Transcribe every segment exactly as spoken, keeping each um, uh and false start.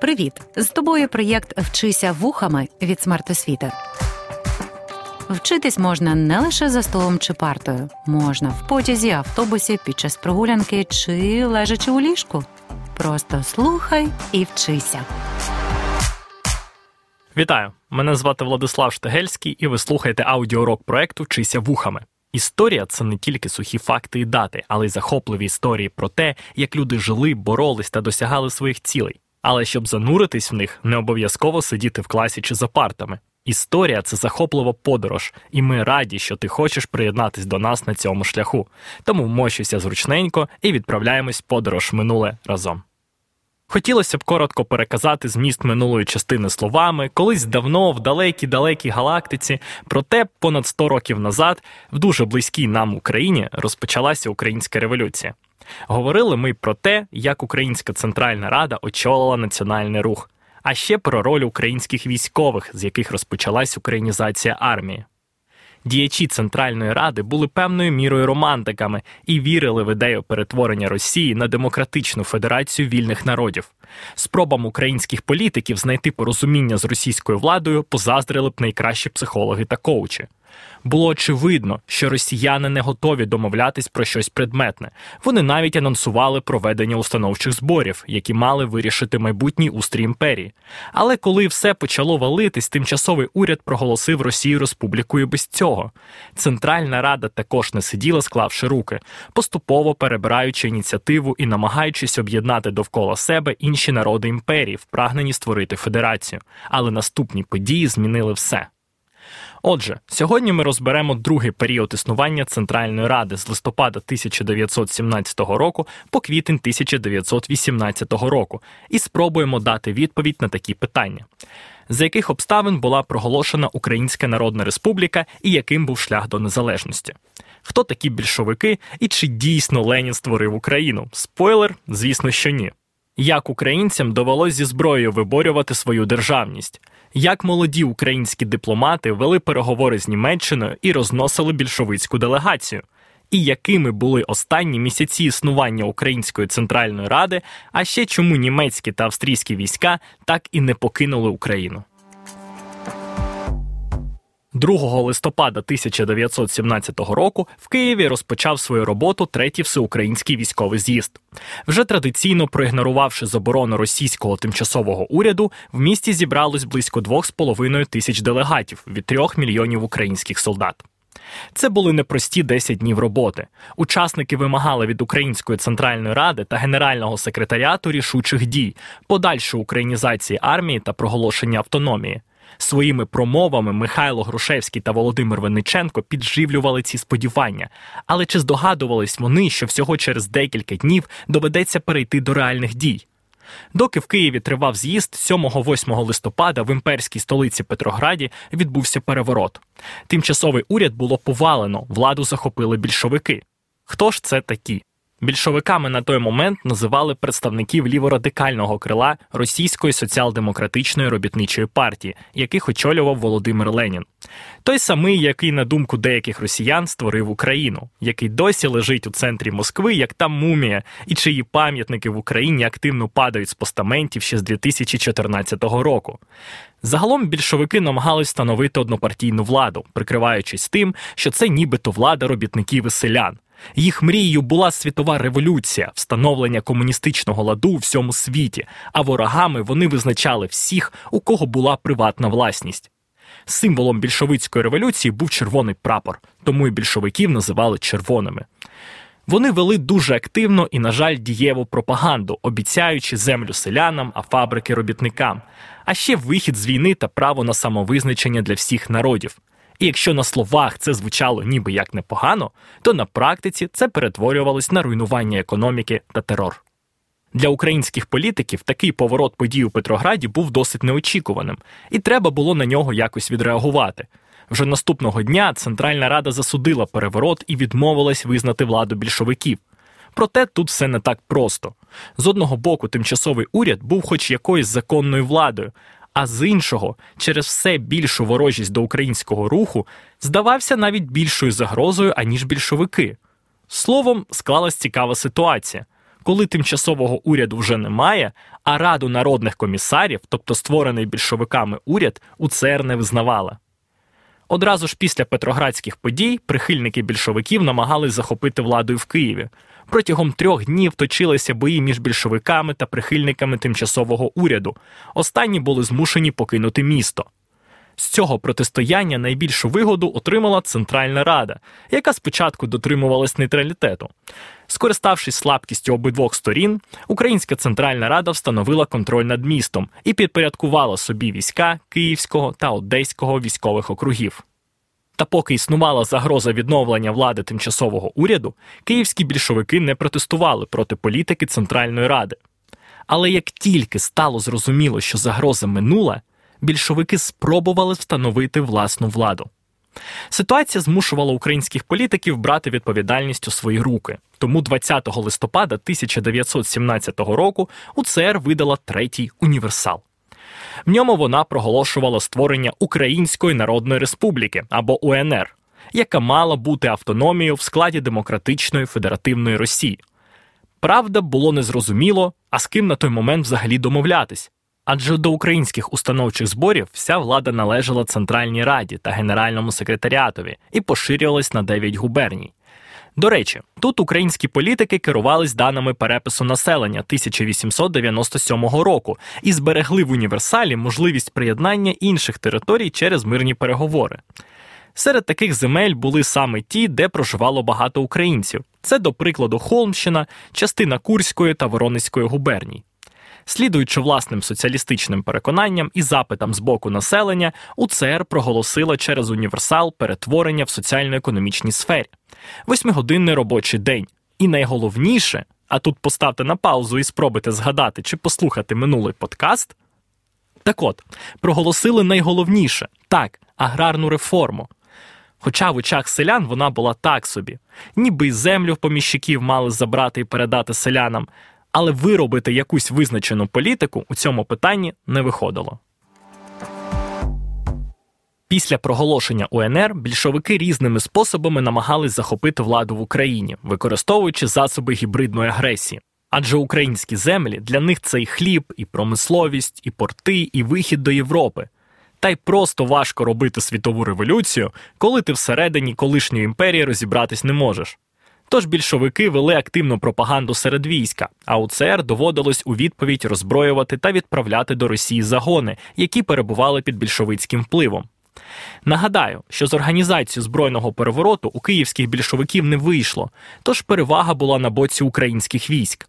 Привіт! З тобою проєкт «Вчися вухами» від Смартосвіти. Вчитись можна не лише за столом чи партою. Можна в потязі, автобусі, під час прогулянки чи лежачи у ліжку. Просто слухай і вчися. Вітаю! Мене звати Владислав Штегельський, і ви слухаєте аудіоурок проєкту «Вчися вухами». Історія – це не тільки сухі факти і дати, але й захопливі історії про те, як люди жили, боролись та досягали своїх цілей. Але щоб зануритись в них, не обов'язково сидіти в класі чи за партами. Історія – це захоплива подорож, і ми раді, що ти хочеш приєднатись до нас на цьому шляху. Тому вмощуйся зручненько і відправляємось в подорож минуле разом. Хотілося б коротко переказати зміст минулої частини словами, колись давно, в далекій-далекій галактиці, проте понад сто років назад, в дуже близькій нам Україні, розпочалася Українська революція. Говорили ми про те, як Українська Центральна Рада очолила національний рух, а ще про роль українських військових, з яких розпочалась українізація армії. Діячі Центральної Ради були певною мірою романтиками і вірили в ідею перетворення Росії на демократичну федерацію вільних народів. Спробам українських політиків знайти порозуміння з російською владою позаздрили б найкращі психологи та коучі. Було очевидно, що росіяни не готові домовлятись про щось предметне. Вони навіть анонсували проведення установчих зборів, які мали вирішити майбутній устрій імперії. Але коли все почало валитись, тимчасовий уряд проголосив Росію республікою без цього. Центральна Рада також не сиділа, склавши руки, поступово перебираючи ініціативу і намагаючись об'єднати довкола себе інші народи імперії, в прагненні створити федерацію. Але наступні події змінили все. Отже, сьогодні ми розберемо другий період існування Центральної Ради з листопада тисяча дев'ятсот сімнадцятого року по квітень тисяча дев'ятсот вісімнадцятого року і спробуємо дати відповідь на такі питання. За яких обставин була проголошена Українська Народна Республіка і яким був шлях до незалежності? Хто такі більшовики і чи дійсно Ленін створив Україну? Спойлер, звісно, що ні. Як українцям довелось зі зброєю виборювати свою державність? Як молоді українські дипломати вели переговори з Німеччиною і розносили більшовицьку делегацію? І якими були останні місяці існування Української Центральної Ради, а ще чому німецькі та австрійські війська так і не покинули Україну? другого листопада тисяча дев'ятсот сімнадцятого року в Києві розпочав свою роботу Третій Всеукраїнський військовий з'їзд. Вже традиційно проігнорувавши заборону російського тимчасового уряду, в місті зібралось близько двох з половиною тисяч делегатів від трьох мільйонів українських солдат. Це були непрості десять днів роботи. Учасники вимагали від Української Центральної Ради та Генерального секретаріату рішучих дій, подальшої українізації армії та проголошення автономії. Своїми промовами Михайло Грушевський та Володимир Винниченко підживлювали ці сподівання. Але чи здогадувались вони, що всього через декілька днів доведеться перейти до реальних дій? Доки в Києві тривав з'їзд, сьомого-восьмого листопада в імперській столиці Петрограді відбувся переворот. Тимчасовий уряд було повалено, владу захопили більшовики. Хто ж це такі? Більшовиками на той момент називали представників ліворадикального крила Російської соціал-демократичної робітничої партії, яких очолював Володимир Ленін. Той самий, який, на думку деяких росіян, створив Україну, який досі лежить у центрі Москви, як та мумія, і чиї пам'ятники в Україні активно падають з постаментів ще з дві тисячі чотирнадцятого року. Загалом більшовики намагались встановити однопартійну владу, прикриваючись тим, що це нібито влада робітників і селян. Їх мрією була світова революція, встановлення комуністичного ладу у всьому світі, а ворогами вони визначали всіх, у кого була приватна власність. Символом більшовицької революції був червоний прапор, тому і більшовиків називали червоними. Вони вели дуже активно і, на жаль, дієву пропаганду, обіцяючи землю селянам, а фабрики робітникам. А ще вихід з війни та право на самовизначення для всіх народів. І якщо на словах це звучало ніби як непогано, то на практиці це перетворювалось на руйнування економіки та терор. Для українських політиків такий поворот подій у Петрограді був досить неочікуваним, і треба було на нього якось відреагувати. Вже наступного дня Центральна Рада засудила переворот і відмовилась визнати владу більшовиків. Проте тут все не так просто. З одного боку, тимчасовий уряд був хоч якоюсь законною владою, а з іншого, через все більшу ворожість до українського руху, здавався навіть більшою загрозою, аніж більшовики. Словом, склалась цікава ситуація. коли тимчасового уряду вже немає, а Раду народних комісарів, тобто створений більшовиками уряд, УЦР не визнавала. Одразу ж після петроградських подій прихильники більшовиків намагались захопити владу і в Києві. Протягом трьох днів точилися бої між більшовиками та прихильниками тимчасового уряду. Останні були змушені покинути місто. З цього протистояння найбільшу вигоду отримала Центральна Рада, яка спочатку дотримувалась нейтралітету. Скориставшись слабкістю обидвох сторін, Українська Центральна Рада встановила контроль над містом і підпорядкувала собі війська Київського та Одеського військових округів. Та поки існувала загроза відновлення влади тимчасового уряду, київські більшовики не протестували проти політики Центральної Ради. Але як тільки стало зрозуміло, що загроза минула, більшовики спробували встановити власну владу. Ситуація змушувала українських політиків брати відповідальність у свої руки. Тому двадцятого листопада тисяча дев'ятсот сімнадцятого року УЦР видала третій універсал. В ньому вона проголошувала створення Української Народної Республіки, або УНР, яка мала бути автономією в складі Демократичної Федеративної Росії. Правда, було незрозуміло, а з ким на той момент взагалі домовлятись. Адже до українських установчих зборів вся влада належала Центральній Раді та Генеральному секретаріатові і поширювалась на дев'ять губерній. До речі, тут українські політики керувались даними перепису населення тисяча вісімсот дев'яносто сьомого року і зберегли в універсалі можливість приєднання інших територій через мирні переговори. Серед таких земель були саме ті, де проживало багато українців. Це, до прикладу, Холмщина, частина Курської та Воронезької губерній. Слідуючи власним соціалістичним переконанням і запитам з боку населення, УЦР проголосила через універсал перетворення в соціально-економічній сфері. Восьмигодинний робочий день. І найголовніше, а тут поставте на паузу і спробуйте згадати чи послухати минулий подкаст. Так от, проголосили найголовніше, так, аграрну реформу. Хоча в очах селян вона була так собі. Ніби й землю в поміщиків мали забрати і передати селянам, але виробити якусь визначену політику у цьому питанні не виходило. Після проголошення УНР більшовики різними способами намагались захопити владу в Україні, використовуючи засоби гібридної агресії. Адже українські землі для них це і хліб, і промисловість, і порти, і вихід до Європи. Та й просто важко робити світову революцію, коли ти всередині колишньої імперії розібратись не можеш. Тож більшовики вели активну пропаганду серед війська, а УЦР доводилось у відповідь роззброювати та відправляти до Росії загони, які перебували під більшовицьким впливом. Нагадаю, що з організацією збройного перевороту у київських більшовиків не вийшло, тож перевага була на боці українських військ.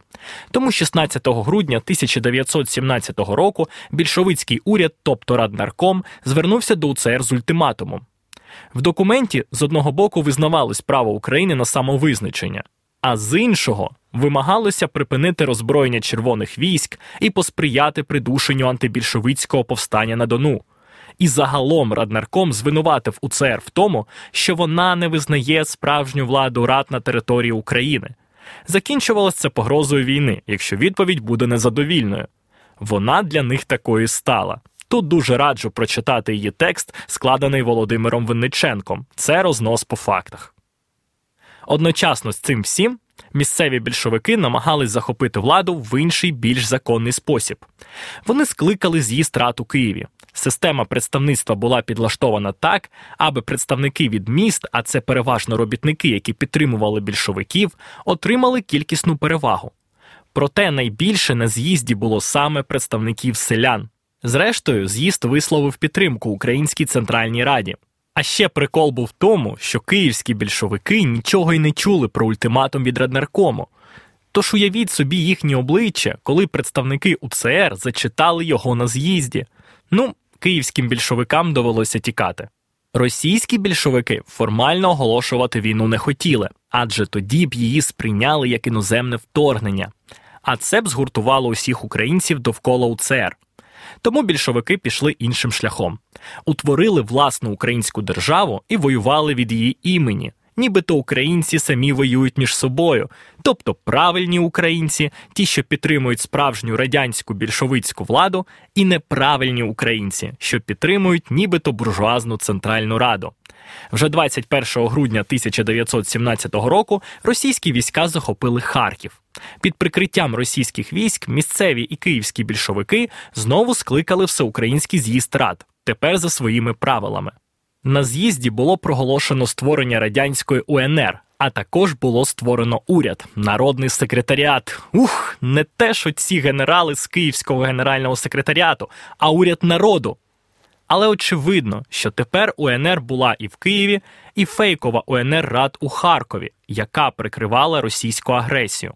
Тому шістнадцятого грудня тисяча дев'ятсот сімнадцятого року більшовицький уряд, тобто Раднарком, звернувся до УЦР з ультиматумом. В документі, з одного боку, визнавалось право України на самовизначення, а з іншого вимагалося припинити роззброєння червоних військ і посприяти придушенню антибільшовицького повстання на Дону. І загалом Раднарком звинуватив УЦР в тому, що вона не визнає справжню владу рад на території України. Закінчувалось це погрозою війни, якщо відповідь буде незадовільною. Вона для них такою стала. Тут дуже раджу прочитати її текст, складений Володимиром Винниченком. Це рознос по фактах. Одночасно з цим всім місцеві більшовики намагались захопити владу в інший, більш законний спосіб. Вони скликали з'їзд рад у Києві. Система представництва була підлаштована так, аби представники від міст, а це переважно робітники, які підтримували більшовиків, отримали кількісну перевагу. Проте найбільше на з'їзді було саме представників селян. Зрештою, з'їзд висловив підтримку Українській Центральній Раді. А ще прикол був в тому, що київські більшовики нічого й не чули про ультиматум від Раднаркому. Тож уявіть собі їхні обличчя, коли представники УЦР зачитали його на з'їзді. Ну, київським більшовикам довелося тікати. Російські більшовики формально оголошувати війну не хотіли, адже тоді б її сприйняли як іноземне вторгнення. А це б згуртувало усіх українців довкола УЦР. Тому більшовики пішли іншим шляхом. Утворили власну українську державу і воювали від її імені. Нібито українці самі воюють між собою. Тобто правильні українці, ті, що підтримують справжню радянську більшовицьку владу, і неправильні українці, що підтримують нібито буржуазну Центральну Раду. Вже двадцять першого грудня тисяча дев'ятсот сімнадцятого року російські війська захопили Харків. Під прикриттям російських військ місцеві і київські більшовики знову скликали Всеукраїнський з'їзд рад, тепер за своїми правилами. На з'їзді було проголошено створення радянської УНР, а також було створено уряд, народний секретаріат. Ух, не те, що ці генерали з Київського генерального секретаріату, а уряд народу. Але очевидно, що тепер УНР була і в Києві, і фейкова УНР-рад у Харкові, яка прикривала російську агресію.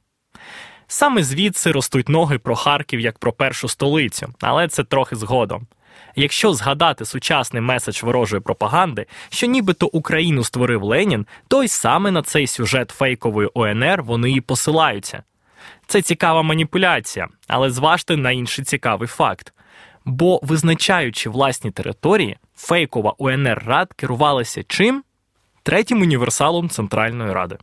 Саме звідси ростуть ноги про Харків як про першу столицю, але це трохи згодом. Якщо згадати сучасний меседж ворожої пропаганди, що нібито Україну створив Ленін, то й саме на цей сюжет фейкової УНР вони і посилаються. Це цікава маніпуляція, але зважте на інший цікавий факт. Бо, визначаючи власні території, фейкова УНР-рад керувалася чим? Третім універсалом Центральної Ради.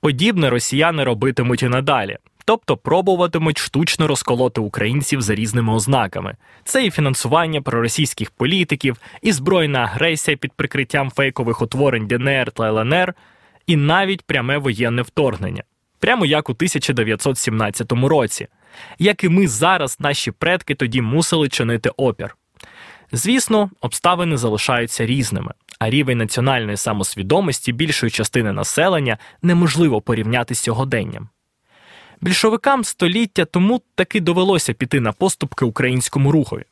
Подібне росіяни робитимуть і надалі. Тобто пробуватимуть штучно розколоти українців за різними ознаками. Це і фінансування проросійських політиків, і збройна агресія під прикриттям фейкових утворень ДНР та ЛНР, і навіть пряме воєнне вторгнення. Прямо як у тисяча дев'ятсот сімнадцятому році. Як і ми зараз, наші предки тоді мусили чинити опір. Звісно, обставини залишаються різними, а рівень національної самосвідомості більшої частини населення неможливо порівняти з сьогоденням. Більшовикам століття тому таки довелося піти на поступки українському рухові.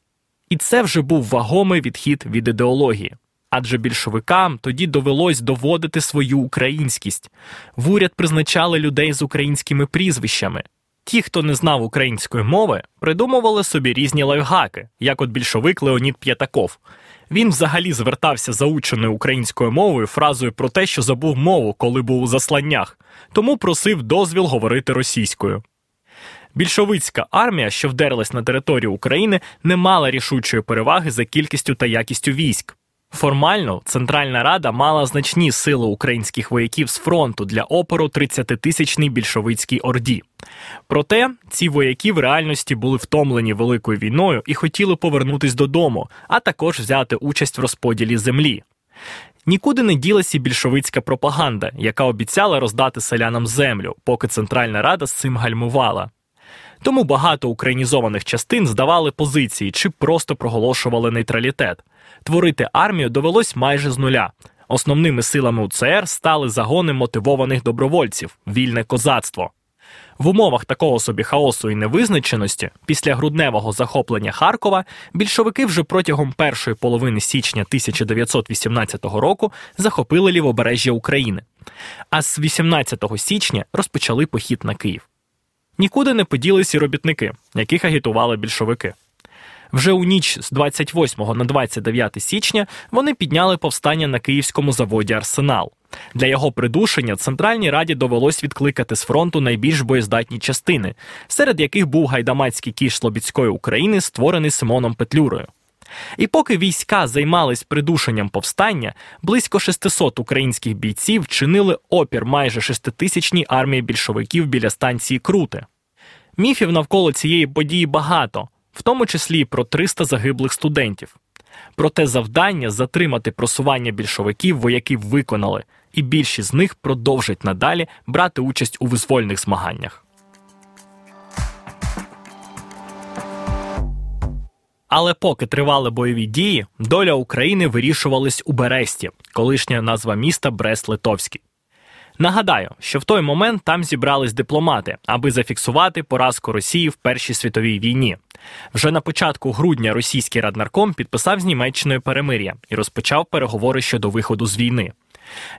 І це вже був вагомий відхід від ідеології. Адже більшовикам тоді довелось доводити свою українськість. В уряд призначали людей з українськими прізвищами. Ті, хто не знав української мови, придумували собі різні лайфхаки, як от більшовик Леонід П'ятаков. Він взагалі звертався заученою українською мовою фразою про те, що забув мову, коли був у засланнях, тому просив дозвіл говорити російською. Більшовицька армія, що вдерлась на територію України, не мала рішучої переваги за кількістю та якістю військ. Формально Центральна Рада мала значні сили українських вояків з фронту для опору тридцятитисячній більшовицькій орді. Проте ці вояки в реальності були втомлені великою війною і хотіли повернутись додому, а також взяти участь в розподілі землі. Нікуди не ділася більшовицька пропаганда, яка обіцяла роздати селянам землю, поки Центральна Рада з цим гальмувала. Тому багато українізованих частин здавали позиції чи просто проголошували нейтралітет. Творити армію довелось майже з нуля. Основними силами УЦР стали загони мотивованих добровольців – вільне козацтво. В умовах такого собі хаосу і невизначеності, після грудневого захоплення Харкова, більшовики вже протягом першої половини січня тисяча дев'ятсот вісімнадцятого року захопили лівобережжя України. А з вісімнадцятого січня розпочали похід на Київ. Нікуди не поділись і робітники, яких агітували більшовики. Вже у ніч з двадцять восьмого на двадцять дев'яте січня вони підняли повстання на київському заводі «Арсенал». Для його придушення Центральній Раді довелось відкликати з фронту найбільш боєздатні частини, серед яких був гайдамацький кіш Слобідської України, створений Симоном Петлюрою. І поки війська займались придушенням повстання, близько шестисот українських бійців чинили опір майже шеститисячній армії більшовиків біля станції Крути. Міфів навколо цієї події багато, в тому числі і про триста загиблих студентів. Проте завдання затримати просування більшовиків вояки виконали, і більшість з них продовжать надалі брати участь у визвольних змаганнях. Але поки тривали бойові дії, доля України вирішувалась у Бересті, колишня назва міста Брест-Литовський. Нагадаю, що в той момент там зібрались дипломати, аби зафіксувати поразку Росії в Першій світовій війні. Вже на початку грудня російський Раднарком підписав з Німеччиною перемир'я і розпочав переговори щодо виходу з війни.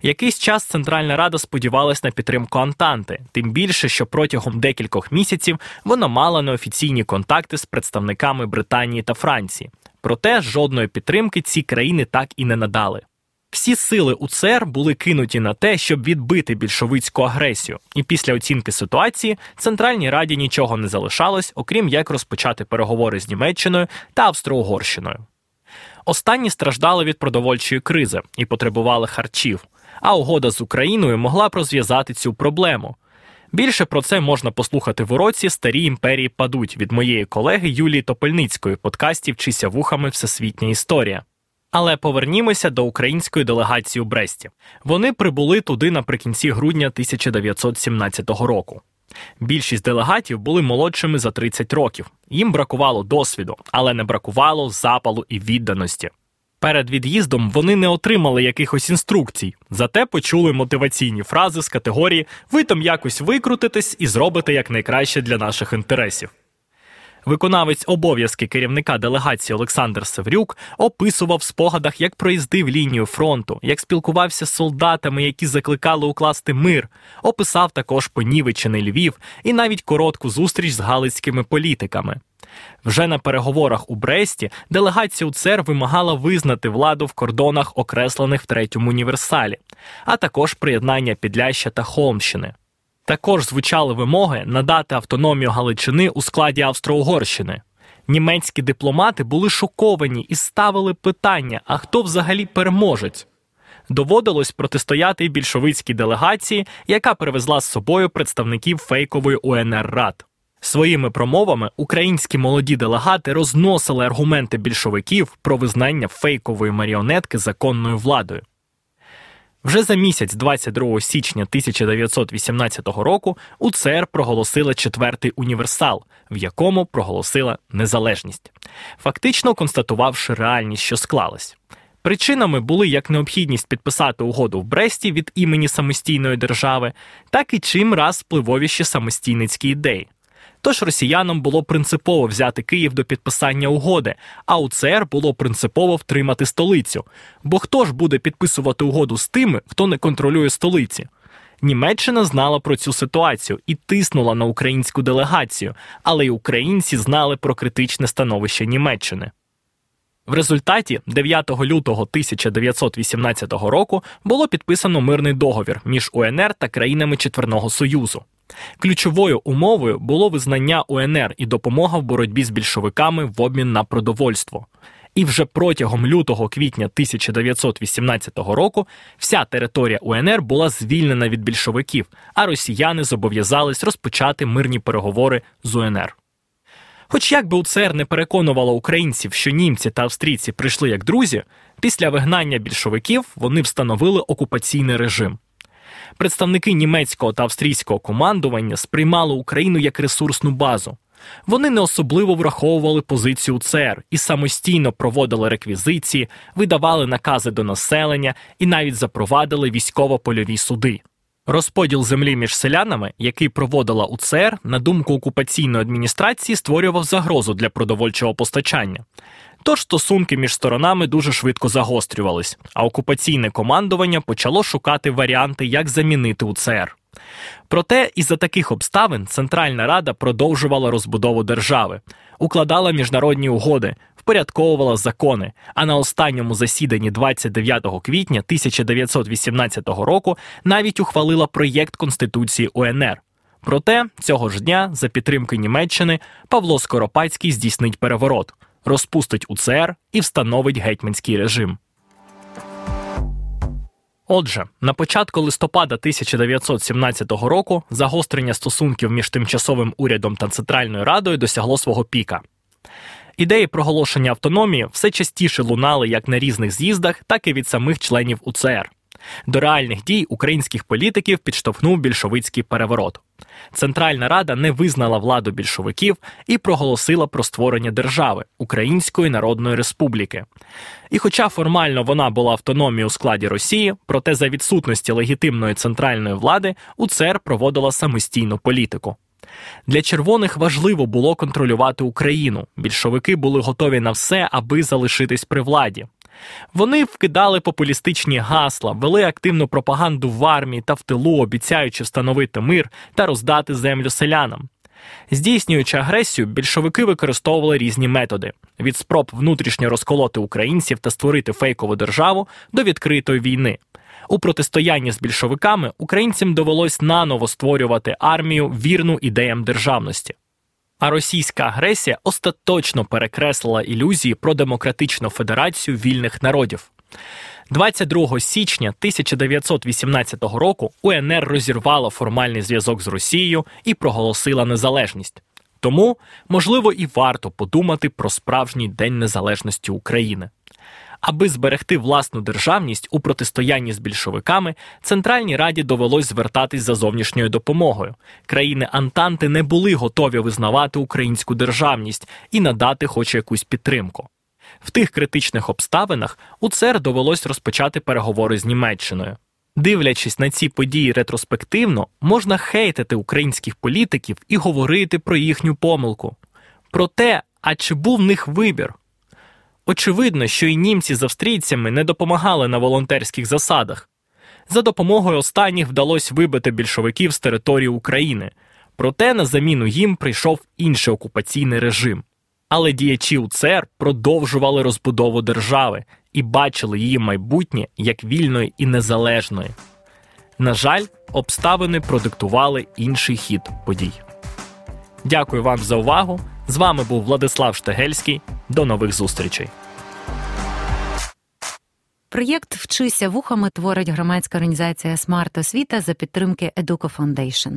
Якийсь час Центральна Рада сподівалась на підтримку Антанти, тим більше, що протягом декількох місяців вона мала неофіційні контакти з представниками Британії та Франції. Проте жодної підтримки ці країни так і не надали. Всі сили УЦР були кинуті на те, щоб відбити більшовицьку агресію, і після оцінки ситуації Центральній Раді нічого не залишалось, окрім як розпочати переговори з Німеччиною та Австро-Угорщиною. Останні страждали від продовольчої кризи і потребували харчів, а угода з Україною могла б розв'язати цю проблему. Більше про це можна послухати в уроці «Старі імперії падуть» від моєї колеги Юлії Топельницької в подкасті «Вчися вухами. Всесвітня історія». Але повернімося до української делегації у Бресті. Вони прибули туди наприкінці грудня тисяча дев'ятсот сімнадцятого року. Більшість делегатів були молодшими за тридцять років. Їм бракувало досвіду, але не бракувало запалу і відданості. Перед від'їздом вони не отримали якихось інструкцій, зате почули мотиваційні фрази з категорії «Ви там якось викрутитесь і зробите якнайкраще для наших інтересів». Виконавець обов'язки керівника делегації Олександр Севрюк описував в спогадах, як проїздив лінію фронту, як спілкувався з солдатами, які закликали укласти мир, описав також понівечений Львів і навіть коротку зустріч з галицькими політиками. Вже на переговорах у Бресті делегація УЦР вимагала визнати владу в кордонах, окреслених в Третьому універсалі, а також приєднання Підляща та Холмщини. Також звучали вимоги надати автономію Галичини у складі Австро-Угорщини. Німецькі дипломати були шоковані і ставили питання, а хто взагалі переможець? Доводилось протистояти більшовицькій делегації, яка привезла з собою представників фейкової УНР-Рад. Своїми промовами українські молоді делегати розносили аргументи більшовиків про визнання фейкової маріонетки законною владою. Вже за місяць, двадцять другого січня тисяча дев'ятсот вісімнадцятого року, УЦР проголосила Четвертий універсал, в якому проголосила незалежність, фактично констатувавши реальність, що склалась. Причинами були як необхідність підписати угоду в Бресті від імені самостійної держави, так і чим раз впливовіші самостійницькі ідеї. Тож росіянам було принципово взяти Київ до підписання угоди, а УЦР було принципово втримати столицю. Бо хто ж буде підписувати угоду з тими, хто не контролює столиці? Німеччина знала про цю ситуацію і тиснула на українську делегацію, але й українці знали про критичне становище Німеччини. В результаті дев'ятого лютого тисяча дев'ятсот вісімнадцятого року було підписано мирний договір між УНР та країнами Четвертого Союзу. Ключовою умовою було визнання УНР і допомога в боротьбі з більшовиками в обмін на продовольство. І вже протягом лютого-квітня тисяча дев'ятсот вісімнадцятого року вся територія УНР була звільнена від більшовиків, а росіяни зобов'язались розпочати мирні переговори з УНР. Хоч як би УЦР не переконувало українців, що німці та австрійці прийшли як друзі, після вигнання більшовиків вони встановили окупаційний режим. Представники німецького та австрійського командування сприймали Україну як ресурсну базу. Вони не особливо враховували позицію УЦР і самостійно проводили реквізиції, видавали накази до населення і навіть запровадили військово-польові суди. Розподіл землі між селянами, який проводила УЦР, на думку окупаційної адміністрації, створював загрозу для продовольчого постачання. Тож стосунки між сторонами дуже швидко загострювались, а окупаційне командування почало шукати варіанти, як замінити УЦР. Проте із-за таких обставин Центральна Рада продовжувала розбудову держави, укладала міжнародні угоди, впорядковувала закони, а на останньому засіданні двадцять дев'ятого квітня тисяча дев'ятсот вісімнадцятого року навіть ухвалила проєкт Конституції УНР. Проте цього ж дня, за підтримки Німеччини, Павло Скоропадський здійснить переворот, розпустить УЦР і встановить гетьманський режим. Отже, на початку листопада тисяча дев'ятсот сімнадцятого року загострення стосунків між тимчасовим урядом та Центральною Радою досягло свого піка. Ідеї проголошення автономії все частіше лунали як на різних з'їздах, так і від самих членів УЦР. До реальних дій українських політиків підштовхнув більшовицький переворот. Центральна Рада не визнала владу більшовиків і проголосила про створення держави – Української Народної Республіки. І хоча формально вона була автономією у складі Росії, проте за відсутності легітимної центральної влади УЦР проводила самостійну політику. Для червоних важливо було контролювати Україну. Більшовики були готові на все, аби залишитись при владі. Вони вкидали популістичні гасла, вели активну пропаганду в армії та в тилу, обіцяючи встановити мир та роздати землю селянам. Здійснюючи агресію, більшовики використовували різні методи – від спроб внутрішньо розколоти українців та створити фейкову державу до відкритої війни. У протистоянні з більшовиками українцям довелось наново створювати армію, вірну ідеям державності. А російська агресія остаточно перекреслила ілюзії про демократичну федерацію вільних народів. двадцять другого січня тисяча дев'ятсот вісімнадцятого року УНР розірвала формальний зв'язок з Росією і проголосила незалежність. Тому, можливо, і варто подумати про справжній День Незалежності України. Аби зберегти власну державність у протистоянні з більшовиками, Центральній Раді довелось звертатись за зовнішньою допомогою. Країни Антанти не були готові визнавати українську державність і надати хоч якусь підтримку. В тих критичних обставинах УЦР довелось розпочати переговори з Німеччиною. Дивлячись на ці події ретроспективно, можна хейтити українських політиків і говорити про їхню помилку. Проте, а чи був в них вибір? Очевидно, що і німці з австрійцями не допомагали на волонтерських засадах. За допомогою останніх вдалося вибити більшовиків з території України. Проте на заміну їм прийшов інший окупаційний режим. Але діячі УЦР продовжували розбудову держави і бачили її майбутнє як вільної і незалежної. На жаль, обставини продиктували інший хід подій. Дякую вам за увагу. З вами був Владислав Штегельський. До нових зустрічей. Проєкт «Вчися вухами» творить громадська організація «Смартосвіти» за підтримки Educo Foundation.